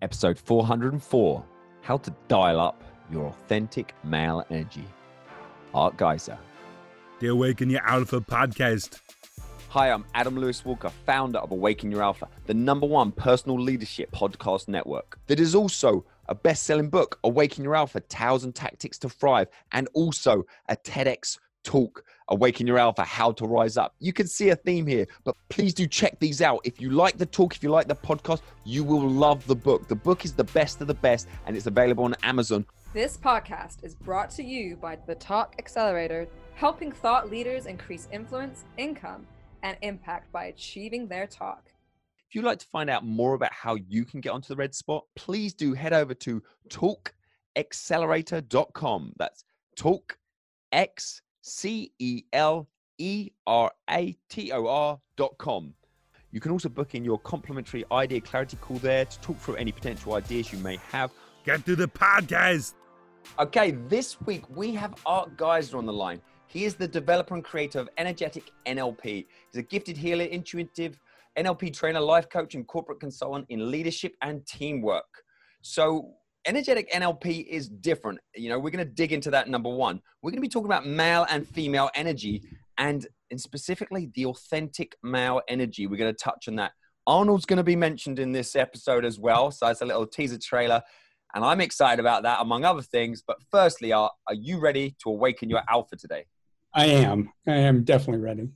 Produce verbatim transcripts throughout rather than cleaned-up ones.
Episode four hundred four, How to Dial Up Your Authentic Male Energy. Art Geiser. The Awaken Your Alpha podcast. Hi, I'm Adam Lewis-Walker, founder of Awaken Your Alpha, the number one personal leadership podcast network. That is also a best-selling book, Awaken Your Alpha, one thousand Tactics to Thrive, and also a TEDx talk, Awaken Your Alpha, How to Rise Up. You can see a theme here, but please do check these out. If you like the talk, if you like the podcast, you will love the book. The book is the best of the best, and it's available on Amazon. This podcast is brought to you by the Talk Accelerator, helping thought leaders increase influence, income, and impact by achieving their talk. If you'd like to find out more about how you can get onto the red spot, please do head over to talk accelerator dot com. That's Talk X C E L E R A T O R dot com. You can also book in your complimentary idea clarity call there to talk through any potential ideas you may have. Get to the podcast. Okay, this week we have Art Geiser on the line. He is the developer and creator of Energetic N L P. He's a gifted healer, intuitive N L P trainer, life coach, and corporate consultant in leadership and teamwork. So Energetic N L P is different. You know, we're going to dig into that. Number one, we're going to be talking about male and female energy, and, and specifically the authentic male energy. We're going to touch on that. Arnold's going to be mentioned in this episode as well. So it's a little teaser trailer, and I'm excited about that, among other things. But firstly, Art, are you ready to awaken your alpha today? I am. I am definitely ready.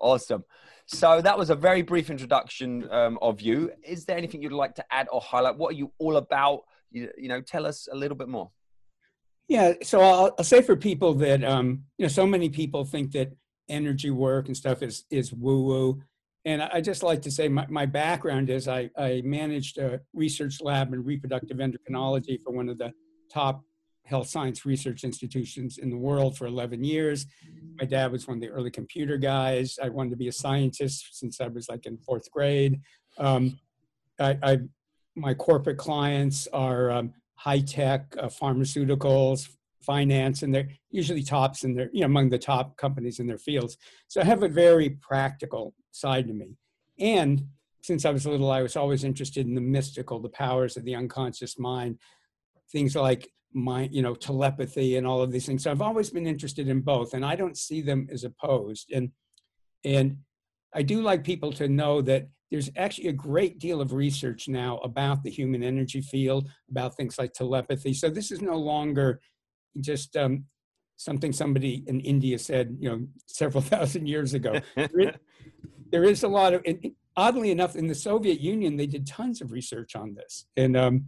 Awesome. So that was a very brief introduction um, of you. Is there anything you'd like to add or highlight? What are you all about? You, you know, tell us a little bit more. Yeah. So I'll, I'll say for people that, um, you know, so many people think that energy work and stuff is, is woo woo. And I just like to say my, my background is I, I managed a research lab in reproductive endocrinology for one of the top health science research institutions in the world for eleven years. My dad was one of the early computer guys. I wanted to be a scientist since I was like in fourth grade. Um, I, I My corporate clients are um, high-tech, uh, pharmaceuticals, finance, and they're usually tops in their, you know, among the top companies in their fields. So I have a very practical side to me. And since I was little, I was always interested in the mystical, the powers of the unconscious mind, things like mind, you know, telepathy and all of these things. So I've always been interested in both, and I don't see them as opposed. And and I do like people to know that there's actually a great deal of research now about the human energy field, about things like telepathy. So this is no longer just um, something somebody in India said, you know, several thousand years ago. there, is, there is a lot of, and oddly enough, in the Soviet Union, they did tons of research on this. And um,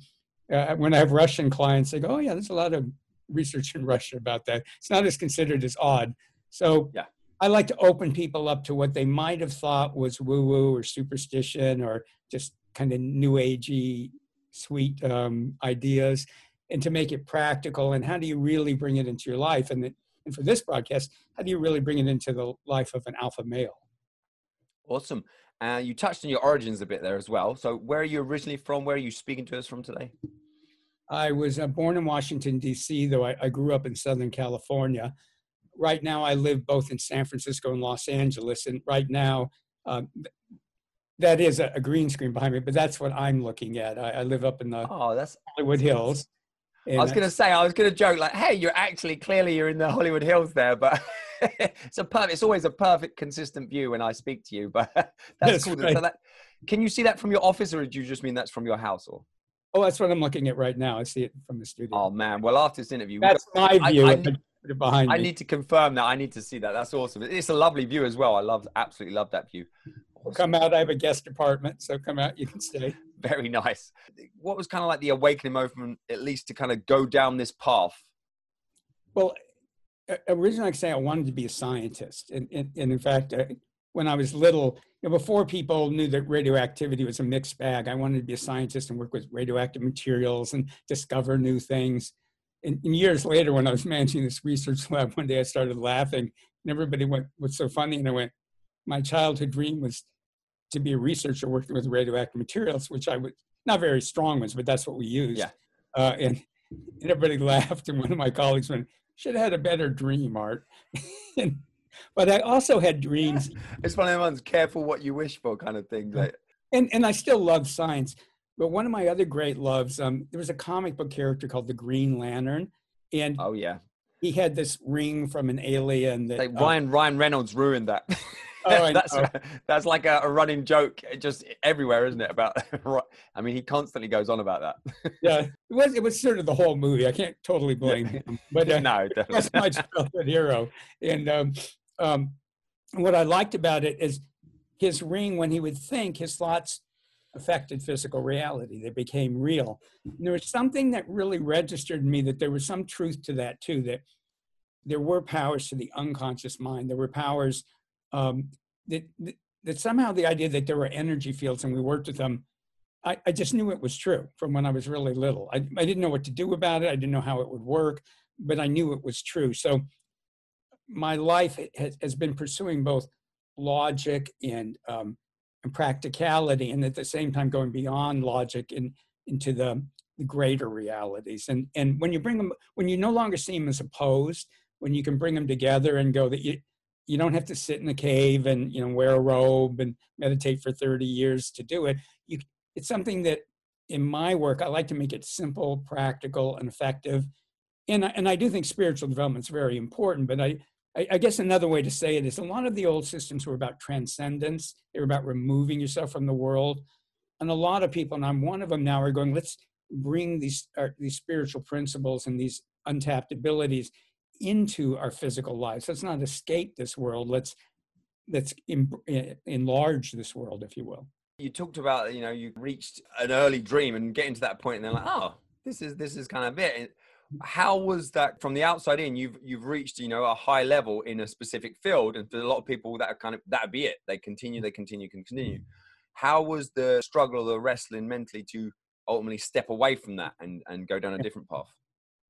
uh, when I have Russian clients, they go, oh yeah, there's a lot of research in Russia about that. It's not as considered as odd. So yeah. I like to open people up to what they might have thought was woo-woo or superstition or just kind of new agey, sweet um, ideas, and to make it practical. And how do you really bring it into your life? And, the, and for this broadcast, how do you really bring it into the life of an alpha male? Awesome. Uh, you touched on your origins a bit there as well. So where are you originally from? Where are you speaking to us from today? I was uh, born in Washington, D C, though I, I grew up in Southern California. Right now, I live both in San Francisco and Los Angeles, and right now, um, that is a, a green screen behind me, but that's what I'm looking at. I, I live up in the oh, that's, Hollywood Hills. I was going to say, I was going to joke, like, hey, you're actually, clearly you're in the Hollywood Hills there, but it's a perfect, it's always a perfect, consistent view when I speak to you, but that's, that's cool. Right. So that, can you see that from your office, or did you just mean that's from your house? Or? Oh, that's what I'm looking at right now. I see it from the studio. Oh, man. Well, after this interview. That's got, my view. I, I, I, behind I me. Need to confirm that. I need to see that. That's awesome. It's a lovely view as well. I love, absolutely love that view. Awesome. Come out. I have a guest apartment, so come out. You can stay. Very nice. What was kind of like the awakening moment, at least to kind of go down this path? Well, originally, I say I wanted to be a scientist, and and, and in fact, I, when I was little, you know, before people knew that radioactivity was a mixed bag, I wanted to be a scientist and work with radioactive materials and discover new things. And years later, when I was managing this research lab, one day I started laughing and everybody went, what's so funny? And I went, my childhood dream was to be a researcher working with radioactive materials, which I would, not very strong ones, but that's what we used. Yeah. Uh, and, and everybody laughed. And one of my colleagues went, should have had a better dream, Art. and, but I also had dreams. It's one of the ones, careful what you wish for kind of thing. But... And, and I still love science. But one of my other great loves, um, there was a comic book character called the Green Lantern. And oh, yeah. He had this ring from an alien. That, like Ryan, uh, Ryan Reynolds ruined that. Oh, that's, oh. that's like a, a running joke just everywhere, isn't it? About, I mean, he constantly goes on about that. Yeah, it was, it was sort of the whole movie. I can't totally blame him. But uh, no, definitely. That's my childhood hero. And um, um, what I liked about it is his ring, when he would think, his thoughts affected physical reality. They became real. And there was something that really registered in me that there was some truth to that too, that there were powers to the unconscious mind. There were powers um, that, that, that somehow the idea that there were energy fields and we worked with them, I, I just knew it was true from when I was really little. I, I didn't know what to do about it. I didn't know how it would work, but I knew it was true. So my life has, has been pursuing both logic and um, and practicality, and at the same time going beyond logic and into the, the greater realities. And and when you bring them, when you no longer see them as opposed, when you can bring them together and go that you you don't have to sit in a cave and you know wear a robe and meditate for thirty years to do it. You, it's something that in my work I like to make it simple, practical, and effective. And I, and I do think spiritual development is very important, but I. I guess another way to say it is a lot of the old systems were about transcendence. They were about removing yourself from the world. And a lot of people, and I'm one of them now, are going, let's bring these, our, these spiritual principles and these untapped abilities into our physical lives. Let's not escape this world. Let's, let's em, enlarge this world, if you will. You talked about, you know, you reached an early dream and getting to that point and then like, oh, this is, this is kind of it. How was that from the outside in? You've you've reached you know a high level in a specific field, and for a lot of people that are kind of that'd be it. They continue, they continue, continue. How was the struggle, the wrestling mentally to ultimately step away from that and and go down a different path?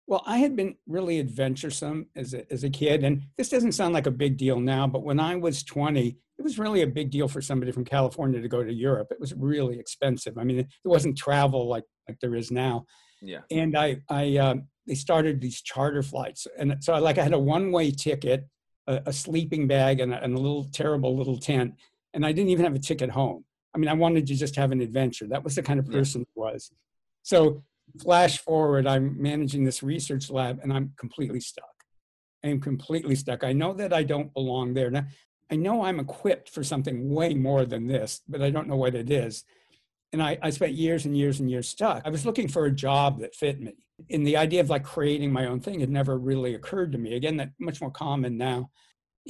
Well, I had been really adventuresome as a, as a kid, and this doesn't sound like a big deal now, but when I was twenty, it was really a big deal for somebody from California to go to Europe. It was really expensive. I mean, it wasn't travel like like there is now. Yeah, and I I. Um, They started these charter flights. And so I, like I had a one-way ticket, a, a sleeping bag, and a, and a little terrible little tent. And I didn't even have a ticket home. I mean, I wanted to just have an adventure. That was the kind of person I was. So flash forward, I'm managing this research lab and I'm completely stuck. I'm completely stuck. I know that I don't belong there. Now, I know I'm equipped for something way more than this, but I don't know what it is. And I, I spent years and years and years stuck. I was looking for a job that fit me. And the idea of like creating my own thing had never really occurred to me. Again, that's much more common now.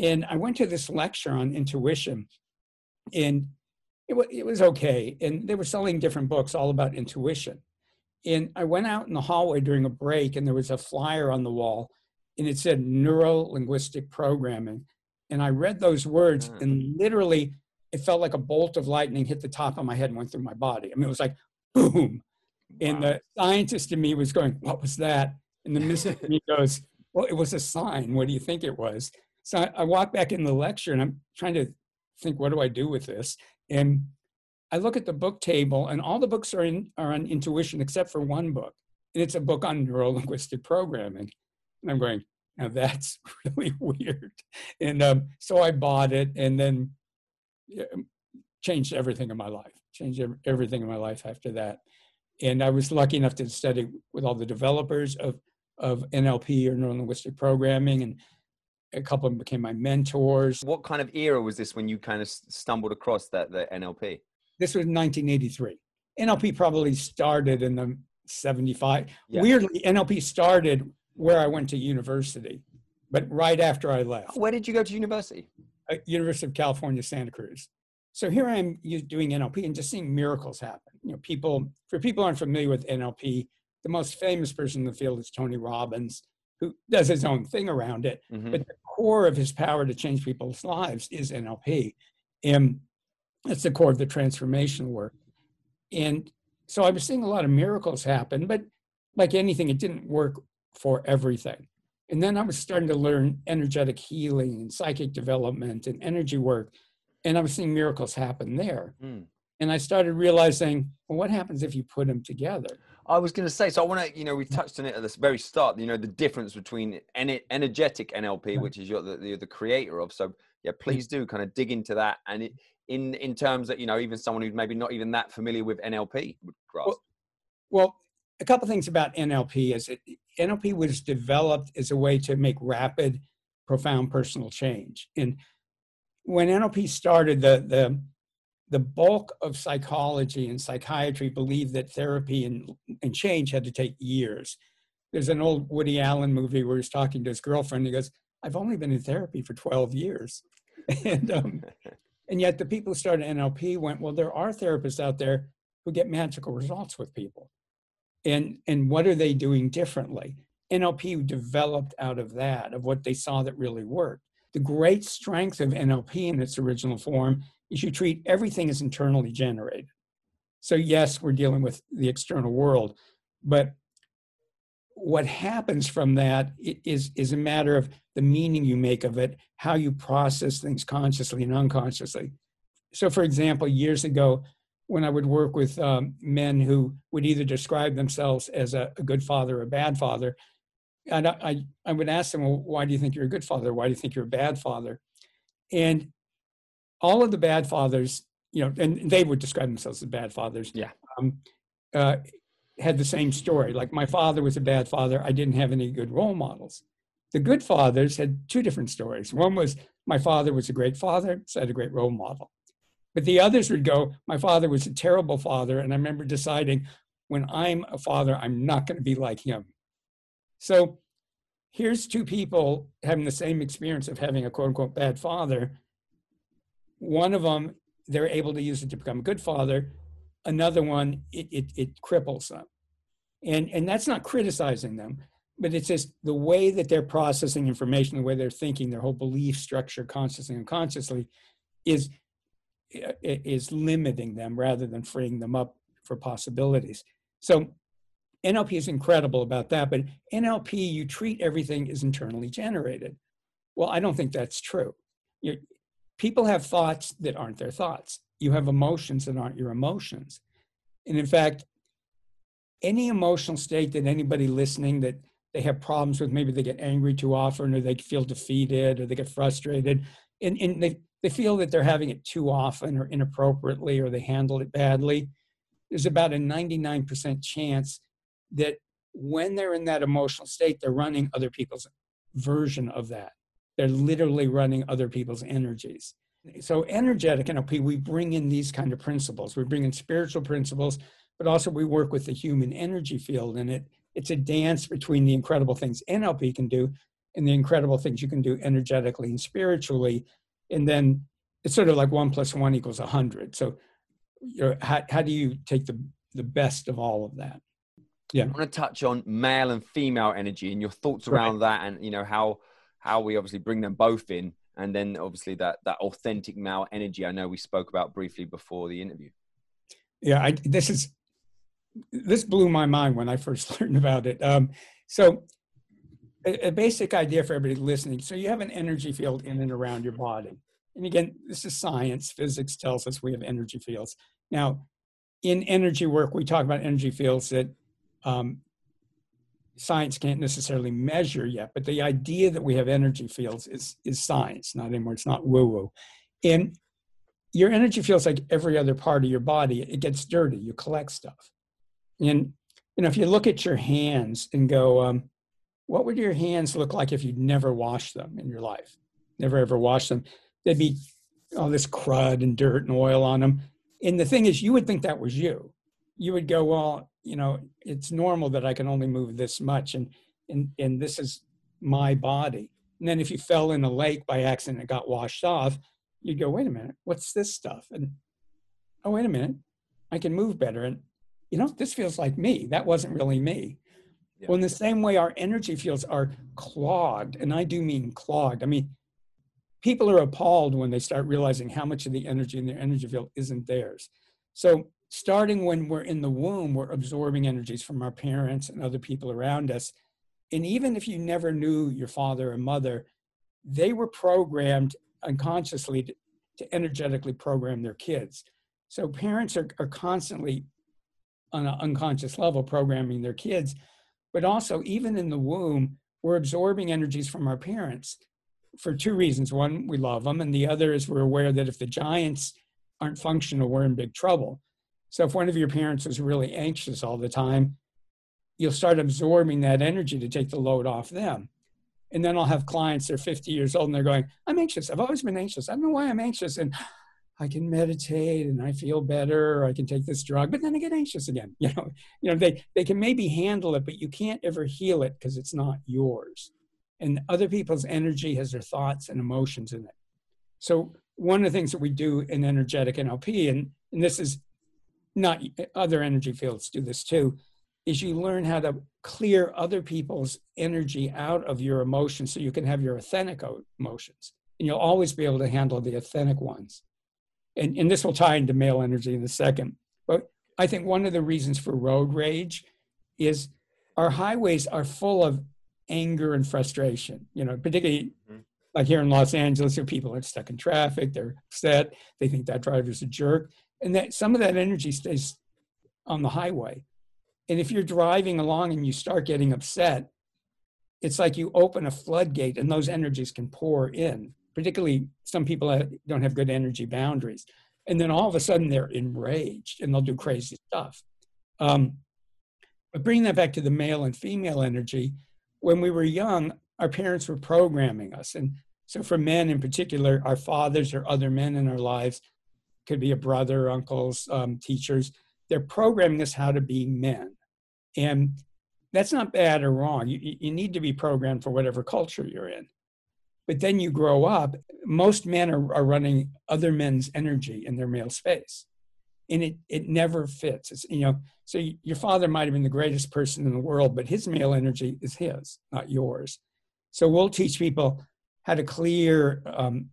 And I went to this lecture on intuition and it, w- it was okay. And they were selling different books all about intuition. And I went out in the hallway during a break and there was a flyer on the wall and it said neuro-linguistic programming. And I read those words mm. and literally it felt like a bolt of lightning hit the top of my head and went through my body. I mean, it was like, boom. Wow. And the scientist in me was going, what was that? And the mystic in me goes, well, it was a sign. What do you think it was? So I, I walk back in the lecture and I'm trying to think, what do I do with this? And I look at the book table and all the books are, in, are on intuition except for one book. And it's a book on neuro-linguistic programming. And I'm going, now that's really weird. And um, so I bought it and then changed everything in my life, changed everything in my life after that. And I was lucky enough to study with all the developers of, of N L P or neuro-linguistic programming, and a couple of them became my mentors. What kind of era was this when you kind of stumbled across that the N L P? This was nineteen eighty-three. N L P probably started in the seventy-five. Yeah. Weirdly, N L P started where I went to university, but right after I left. Where did you go to university? University of California, Santa Cruz. So here I am doing N L P and just seeing miracles happen. You know, people, for people who aren't familiar with N L P, the most famous person in the field is Tony Robbins, who does his own thing around it. Mm-hmm. But the core of his power to change people's lives is N L P. And that's the core of the transformation work. And so I was seeing a lot of miracles happen, but like anything, it didn't work for everything. And then I was starting to learn energetic healing and psychic development and energy work. And I was seeing miracles happen there. Mm. And I started realizing, well, what happens if you put them together? I was going to say, so I want to, you know, we touched on it at the very start, you know, the difference between en- energetic N L P, right, which is you're the, you're the creator of. So yeah, please do kind of dig into that. And it, in, in terms that, you know, even someone who's maybe not even that familiar with N L P would process? Well, well a couple of things about N L P is it, N L P was developed as a way to make rapid, profound personal change. And when N L P started, the, the, the bulk of psychology and psychiatry believed that therapy and, and change had to take years. There's an old Woody Allen movie where he's talking to his girlfriend. He goes, I've only been in therapy for twelve years. and, um, and yet the people who started N L P went, well, there are therapists out there who get magical results with people. And, and what are they doing differently? N L P developed out of that, of what they saw that really worked. The great strength of N L P in its original form is you treat everything as internally generated. So yes, we're dealing with the external world, but what happens from that is, is a matter of the meaning you make of it, how you process things consciously and unconsciously. So for example, years ago, when I would work with um, men who would either describe themselves as a, a good father or a bad father, and I, I, I would ask them, well, why do you think you're a good father? Why do you think you're a bad father? And all of the bad fathers, you know, and they would describe themselves as bad fathers, yeah. um, uh, had the same story. Like, my father was a bad father. I didn't have any good role models. The good fathers had two different stories. One was, my father was a great father, so I had a great role model. But the others would go, my father was a terrible father, and I remember deciding, when I'm a father, I'm not going to be like him. So here's two people having the same experience of having a quote-unquote bad father. One of them, they're able to use it to become a good father. Another one, it, it, it cripples them. And, and that's not criticizing them, but it's just the way that they're processing information, the way they're thinking, their whole belief structure, consciously and unconsciously, is is limiting them rather than freeing them up for possibilities. So N L P is incredible about that, but N L P, you treat everything as internally generated. Well, I don't think that's true. You're, people have thoughts that aren't their thoughts. You have emotions that aren't your emotions. And in fact, any emotional state that anybody listening that they have problems with, maybe they get angry too often, or they feel defeated, or they get frustrated, and, and they They feel that they're having it too often or inappropriately, or they handle it badly. There's about a ninety-nine percent chance that when they're in that emotional state, they're running other people's version of that. They're literally running other people's energies. So energetic N L P, we bring in these kind of principles. We bring in spiritual principles, but also we work with the human energy field. And it, it's a dance between the incredible things N L P can do and the incredible things you can do energetically and spiritually. And then it's sort of like one plus one equals one hundred. So you're, how, how do you take the, the best of all of that? Yeah. I want to touch on male and female energy and your thoughts around right. that, and you know how how we obviously bring them both in, and then obviously that, that authentic male energy I know we spoke about briefly before the interview. Yeah, I, this is this blew my mind when I first learned about it. Um, so. A basic idea for everybody listening. So you have an energy field in and around your body. And again, this is science. Physics tells us we have energy fields. Now, in energy work, we talk about energy fields that um, science can't necessarily measure yet. But the idea that we have energy fields is, is science, not anymore. It's not woo-woo. And your energy feels like every other part of your body. It gets dirty. You collect stuff. And you know, if you look at your hands and go, um, what would your hands look like if you'd never washed them in your life? Never ever washed them. They'd be all this crud and dirt and oil on them. And the thing is, you would think that was you. You would go, well, you know, it's normal that I can only move this much, and and, and this is my body. And then if you fell in a lake by accident and got washed off, you'd go, wait a minute, what's this stuff? And, oh, wait a minute, I can move better. And, you know, this feels like me. That wasn't really me. Well, in the same way, our energy fields are clogged, and I do mean clogged. I mean, people are appalled when they start realizing how much of the energy in their energy field isn't theirs. So starting when we're in the womb, we're absorbing energies from our parents and other people around us. And even if you never knew your father or mother, they were programmed unconsciously to, to energetically program their kids. So parents are, are constantly, on an unconscious level, programming their kids. But also, even in the womb, we're absorbing energies from our parents for two reasons. One, we love them. And the other is we're aware that if the giants aren't functional, we're in big trouble. So if one of your parents is really anxious all the time, you'll start absorbing that energy to take the load off them. And then I'll have clients, they're fifty years old and they're going, I'm anxious. I've always been anxious. I don't know why I'm anxious. And I can meditate and I feel better. Or I can take this drug, but then I get anxious again. You know, you know, they, they can maybe handle it, but you can't ever heal it because it's not yours. And other people's energy has their thoughts and emotions in it. So one of the things that we do in energetic N L P, and, and this is not, other energy fields do this too, is you learn how to clear other people's energy out of your emotions so you can have your authentic emotions. And you'll always be able to handle the authentic ones. And, and this will tie into male energy in a second. But I think one of the reasons for road rage is our highways are full of anger and frustration, you know, particularly mm-hmm. like here in Los Angeles, where people are stuck in traffic, they're upset, they think that driver's a jerk. And that some of that energy stays on the highway. And if you're driving along and you start getting upset, it's like you open a floodgate and those energies can pour in. Particularly, some people don't have good energy boundaries. And then all of a sudden they're enraged and they'll do crazy stuff. Um, but bringing that back to the male and female energy, when we were young, our parents were programming us. And so for men in particular, our fathers or other men in our lives, could be a brother, uncles, um, teachers, they're programming us how to be men. And that's not bad or wrong. You, you need to be programmed for whatever culture you're in. But then you grow up, most men are, are running other men's energy in their male space. And it, it never fits. It's, you know, so you, your father might have been the greatest person in the world, but his male energy is his, not yours. So we'll teach people how to clear um,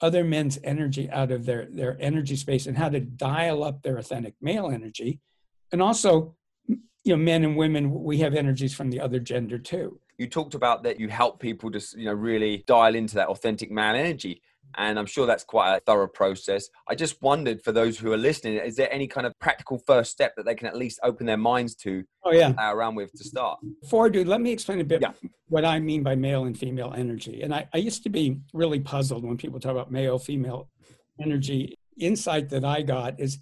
other men's energy out of their, their energy space and how to dial up their authentic male energy. And also, you know, men and women, we have energies from the other gender too. You talked about that you help people just, you know, really dial into that authentic man energy. And I'm sure that's quite a thorough process. I just wondered for those who are listening, is there any kind of practical first step that they can at least open their minds to oh, yeah. play around with to start? Before I do, let me explain a bit yeah. what I mean by male and female energy. And I, I used to be really puzzled when people talk about male, female energy. Insight that I got is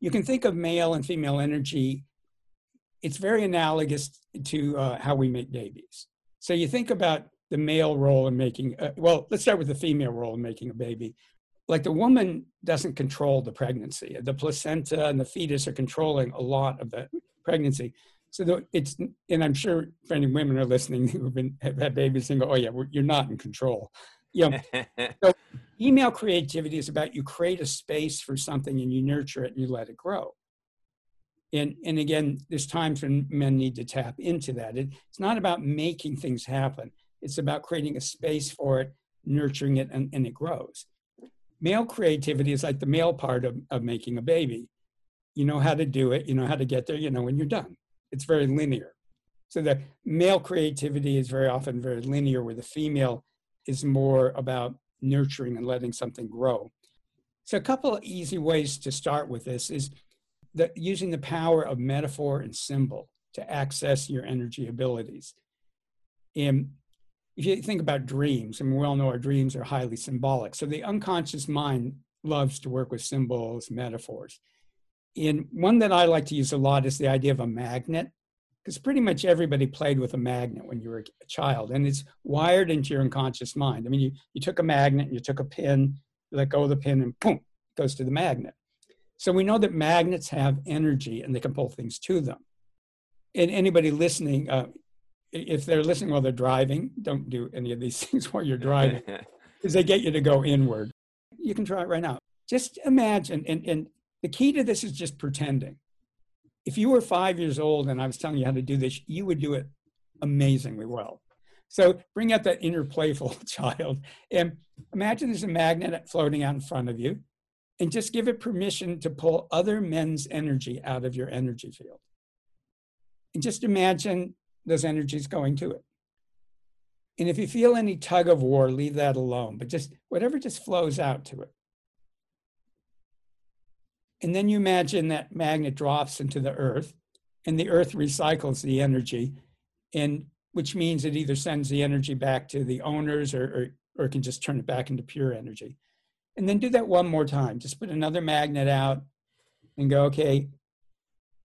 you can think of male and female energy. It's very analogous to uh, how we make babies. So you think about the male role in making, uh, well, let's start with the female role in making a baby. Like the woman doesn't control the pregnancy. The placenta and the fetus are controlling a lot of the pregnancy. So it's, and I'm sure for any women are listening who've been, have had babies and go, oh yeah, we're, you're not in control. You know, so female creativity is about you create a space for something and you nurture it and you let it grow. And, and again, there's times when men need to tap into that. It, it's not about making things happen. It's about creating a space for it, nurturing it, and, and it grows. Male creativity is like the male part of, of making a baby. You know how to do it. You know how to get there. You know when you're done. It's very linear. So the male creativity is very often very linear, where the female is more about nurturing and letting something grow. So a couple of easy ways to start with this is that using the power of metaphor and symbol to access your energy abilities. And if you think about dreams, and we all know our dreams are highly symbolic. So the unconscious mind loves to work with symbols, metaphors. And one that I like to use a lot is the idea of a magnet, because pretty much everybody played with a magnet when you were a child, and it's wired into your unconscious mind. I mean, you, you took a magnet, and you took a pin, you let go of the pin, and boom, it goes to the magnet. So we know that magnets have energy, and they can pull things to them. And anybody listening, uh, if they're listening while they're driving, don't do any of these things while you're driving because they get you to go inward. You can try it right now. Just imagine, and, and the key to this is just pretending. If you were five years old and I was telling you how to do this, you would do it amazingly well. So bring out that inner playful child and imagine there's a magnet floating out in front of you and just give it permission to pull other men's energy out of your energy field. And just imagine those energies going to it. And if you feel any tug of war, leave that alone, but just whatever just flows out to it. And then you imagine that magnet drops into the earth and the earth recycles the energy, and which means it either sends the energy back to the owners or, or, or can just turn it back into pure energy. And then do that one more time. Just put another magnet out and go, okay.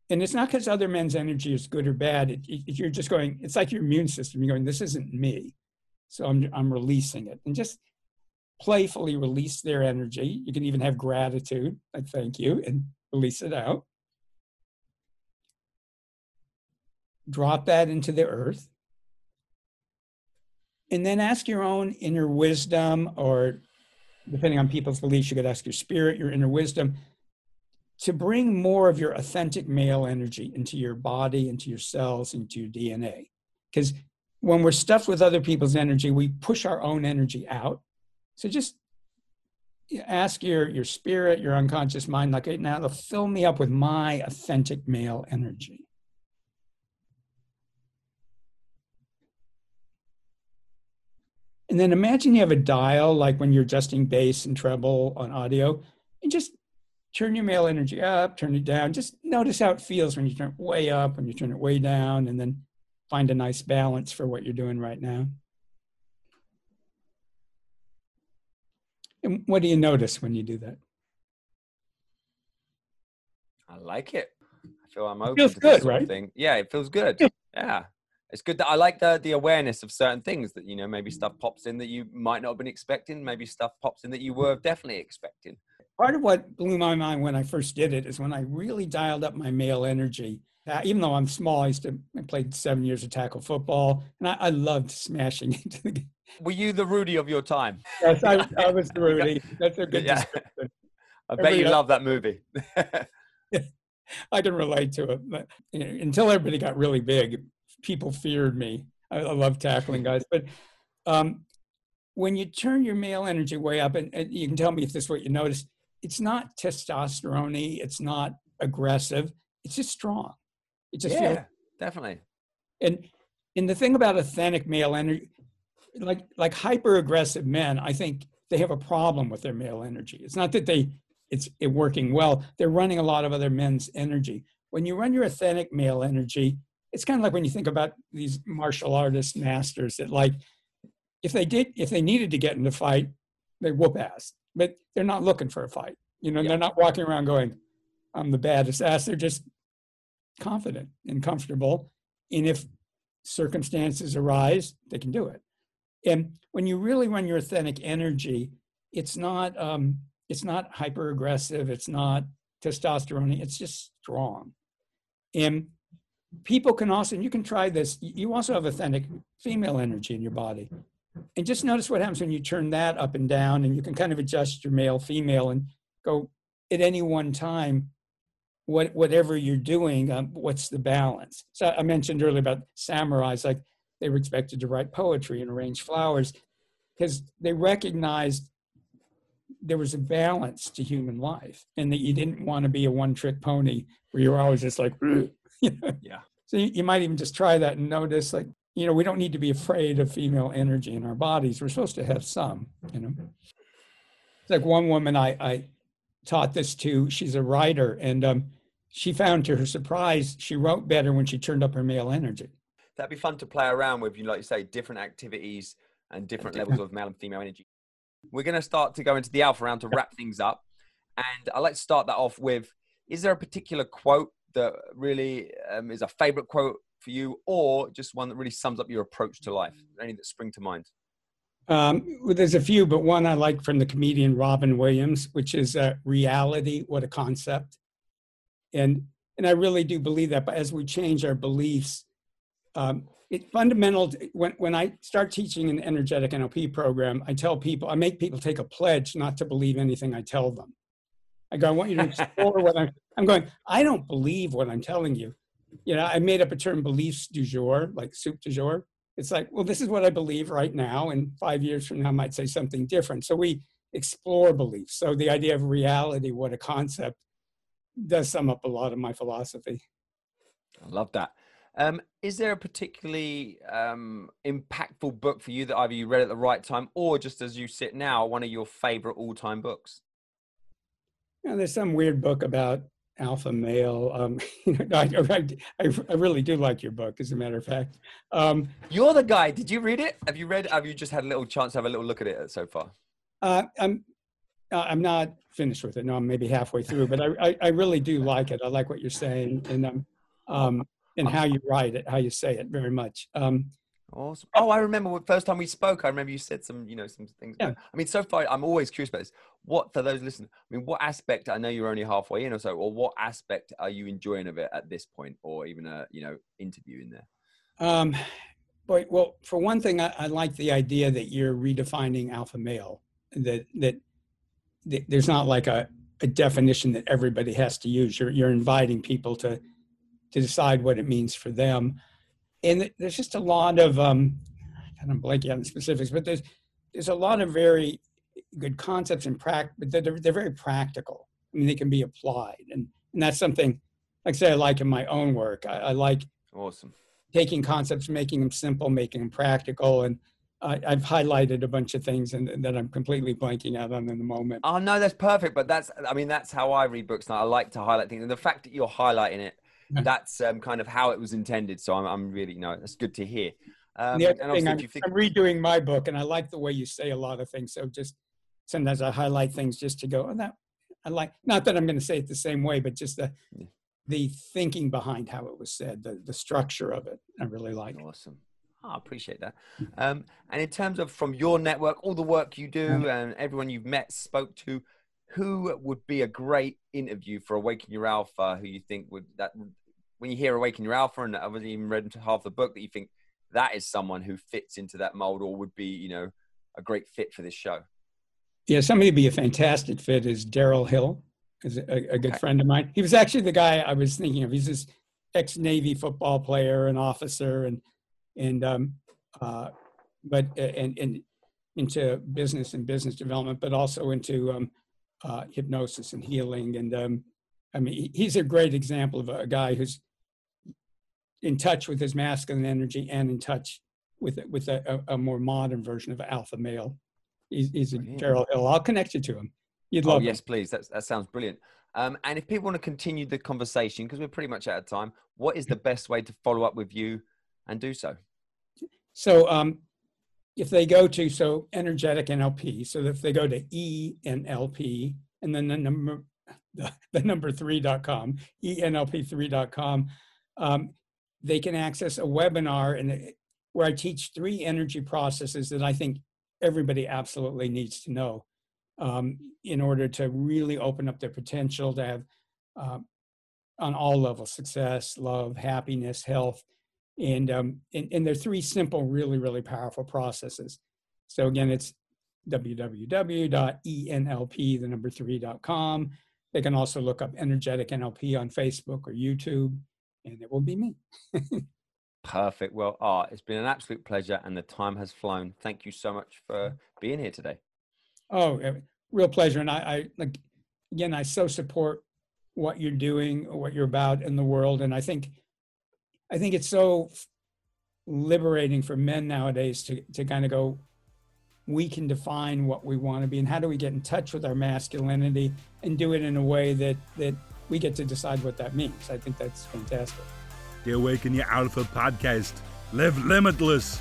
And it's not because other men's energy is good or bad. It, it, you're just going, it's like your immune system. You're going, this isn't me. So I'm, I'm releasing it. And just playfully release their energy. You can even have gratitude, like thank you, and release it out. Drop that into the earth. And then ask your own inner wisdom, or depending on people's beliefs, you could ask your spirit, your inner wisdom, to bring more of your authentic male energy into your body, into your cells, into your D N A. Because when we're stuffed with other people's energy, we push our own energy out. So just ask your, your spirit, your unconscious mind, like, hey, now fill me up with my authentic male energy. And then imagine you have a dial, like when you're adjusting bass and treble on audio, and just turn your male energy up, turn it down. Just notice how it feels when you turn it way up, when you turn it way down, and then find a nice balance for what you're doing right now. And what do you notice when you do that? I like it. I feel I'm open it feels to good, something. Right? Yeah, it feels good. Yeah. It's good that I like the, the awareness of certain things that, you know, maybe stuff pops in that you might not have been expecting. Maybe stuff pops in that you were definitely expecting. Part of what blew my mind when I first did it is when I really dialed up my male energy. Uh, even though I'm small, I used to I played seven years of tackle football, and I, I loved smashing into the game. Were you the Rudy of your time? Yes, I, I was the Rudy. That's a good yeah. description. I bet everybody you love that movie. I can relate to it. But, you know, until everybody got really big, people feared me. I, I love tackling guys. But um, when you turn your male energy way up, and, and you can tell me if this is what you notice, it's not testosterone-y. It's not aggressive. It's just strong. It's just yeah, feeling. Definitely. And and the thing about authentic male energy, like like hyper aggressive men, I think they have a problem with their male energy. It's not that they it's it working well. They're running a lot of other men's energy. When you run your authentic male energy, it's kind of like when you think about these martial artist masters that, like, if they did if they needed to get in a fight, they whoop ass. But they're not looking for a fight. You know, yeah. They're not walking around going, I'm the baddest ass. They're just confident and comfortable. And if circumstances arise, they can do it. And when you really run your authentic energy, it's not, um, it's not hyper aggressive. It's not testosterone. It's just strong. And people can also, and you can try this. You also have authentic female energy in your body. And just notice what happens when you turn that up and down, and you can kind of adjust your male, female, and go at any one time, what, whatever you're doing, um, what's the balance? So I mentioned earlier about samurais, like they were expected to write poetry and arrange flowers because they recognized there was a balance to human life and that you didn't want to be a one-trick pony where you're always just like, you know? Yeah. So you, you might even just try that and notice, like, you know, we don't need to be afraid of female energy in our bodies. We're supposed to have some, you know. It's like one woman I, I taught this to, she's a writer, and um, she found, to her surprise, she wrote better when she turned up her male energy. That'd be fun to play around with, you know, like you say, different activities and different levels of male and female energy. We're going to start to go into the alpha round to wrap things up. And I'd like to start that off with, is there a particular quote that really um, is a favorite quote for you, or just one that really sums up your approach to life? Any that spring to mind? Um, well, there's a few, but one I like from the comedian Robin Williams, which is uh, reality, what a concept. And, and I really do believe that, but as we change our beliefs, um, it fundamental, when, when I start teaching an energetic N L P program, I tell people, I make people take a pledge not to believe anything I tell them. I go, I want you to explore what I'm, I'm going, I don't believe what I'm telling you. You know, I made up a term, beliefs du jour, like soup du jour. It's like, well, this is what I believe right now, and five years from now I might say something different. So we explore beliefs. So the idea of reality, what a concept, does sum up a lot of my philosophy. I love that. Um, is there a particularly um, impactful book for you that either you read at the right time, or just as you sit now, one of your favorite all-time books? You know, there's some weird book about alpha male. Um, you know, I, I, I really do like your book, as a matter of fact. Um, You're the guy. Did you read it? Have you read? Have you just had a little chance to have a little look at it so far? Uh, I'm, I'm not finished with it. No, I'm maybe halfway through, but I, I, I really do like it. I like what you're saying, and um, um, and how you write it, how you say it, very much. Um, awesome. Oh, I remember the first time we spoke. I remember you said some, you know, some things. Yeah. I mean, so far, I'm always curious about this. What, for those listening, I mean, what aspect? I know you're only halfway in or so, or what aspect are you enjoying of it at this point, or even a, you know, interview in there? Um, but well, for one thing, I, I like the idea that you're redefining alpha male. That that. There's not like a, a definition that everybody has to use. You're, you're inviting people to, to decide what it means for them. And there's just a lot of, um, I'm blanking on the specifics, but there's, there's a lot of very good concepts and practice, but they're, they're very practical. I mean, they can be applied. And, and that's something, like I say, I like in my own work. I, I like awesome. taking concepts, making them simple, making them practical, and I, I've highlighted a bunch of things and, and that I'm completely blanking out on in the moment. Oh, no, that's perfect. But that's, I mean, that's how I read books now. I like to highlight things. And the fact that you're highlighting it, that's um, kind of how it was intended. So I'm, I'm really, you know, that's good to hear. Um, the other and thing, I'm, you think- I'm redoing my book, and I like the way you say a lot of things. So just sometimes I highlight things just to go, oh, that, I like, not that I'm going to say it the same way, but just the, yeah. the thinking behind how it was said, the, the structure of it. I really like awesome. it. Oh, I appreciate that. Um, and in terms of from your network, all the work you do and everyone you've met, spoke to, who would be a great interview for Awaken Your Alpha? Who you think would that when you hear Awaken Your Alpha, and I've even read half the book, that you think that is someone who fits into that mold or would be, you know, a great fit for this show? Yeah, somebody would be a fantastic fit is Daryl Hill, is a, a good okay. friend of mine. He was actually the guy I was thinking of. He's this ex-Navy football player and officer and And, um, uh, but, and, and into business and business development, but also into, um, uh, hypnosis and healing. And, um, I mean, he's a great example of a guy who's in touch with his masculine energy and in touch with, with a, a more modern version of alpha male. He's, he's a Daryl Hill. I'll connect you to him. You'd love oh, yes, him. please. That's, that sounds brilliant. Um, and if people want to continue the conversation, because we're pretty much out of time, what is the best way to follow up with you and do so? So um, if they go to, so Energetic N L P, so if they go to E N L P and then the number, the, the number three dot com, E N L P three dot com, um, they can access a webinar and where I teach three energy processes that I think everybody absolutely needs to know um, in order to really open up their potential to have uh, on all levels, success, love, happiness, health. And, um, and and they're three simple, really, really powerful processes. So again, it's w w w dot E N L P, the number three dot com. They can also look up Energetic N L P on Facebook or YouTube, and it will be me. Perfect. Well, Art, it's been an absolute pleasure, and the time has flown. Thank you so much for being here today. Oh, real pleasure. And I, I like again, I so support what you're doing, what you're about in the world, and I think. I think it's so liberating for men nowadays to, to kind of go, we can define what we want to be, and how do we get in touch with our masculinity and do it in a way that, that we get to decide what that means. I think that's fantastic. The Awaken Your Alpha podcast. Live limitless.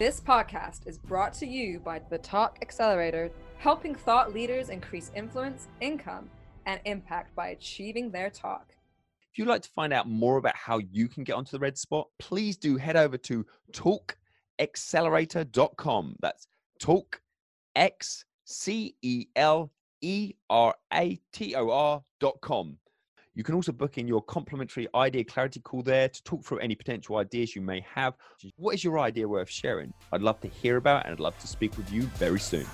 This podcast is brought to you by the Talk Accelerator, helping thought leaders increase influence, income, and impact by achieving their talk. If you'd like to find out more about how you can get onto the red spot, please do head over to talk accelerator dot com. That's talk, X C E L E R A T O R dot com. You can also book in your complimentary idea clarity call there to talk through any potential ideas you may have. What is your idea worth sharing? I'd love to hear about it, and I'd love to speak with you very soon.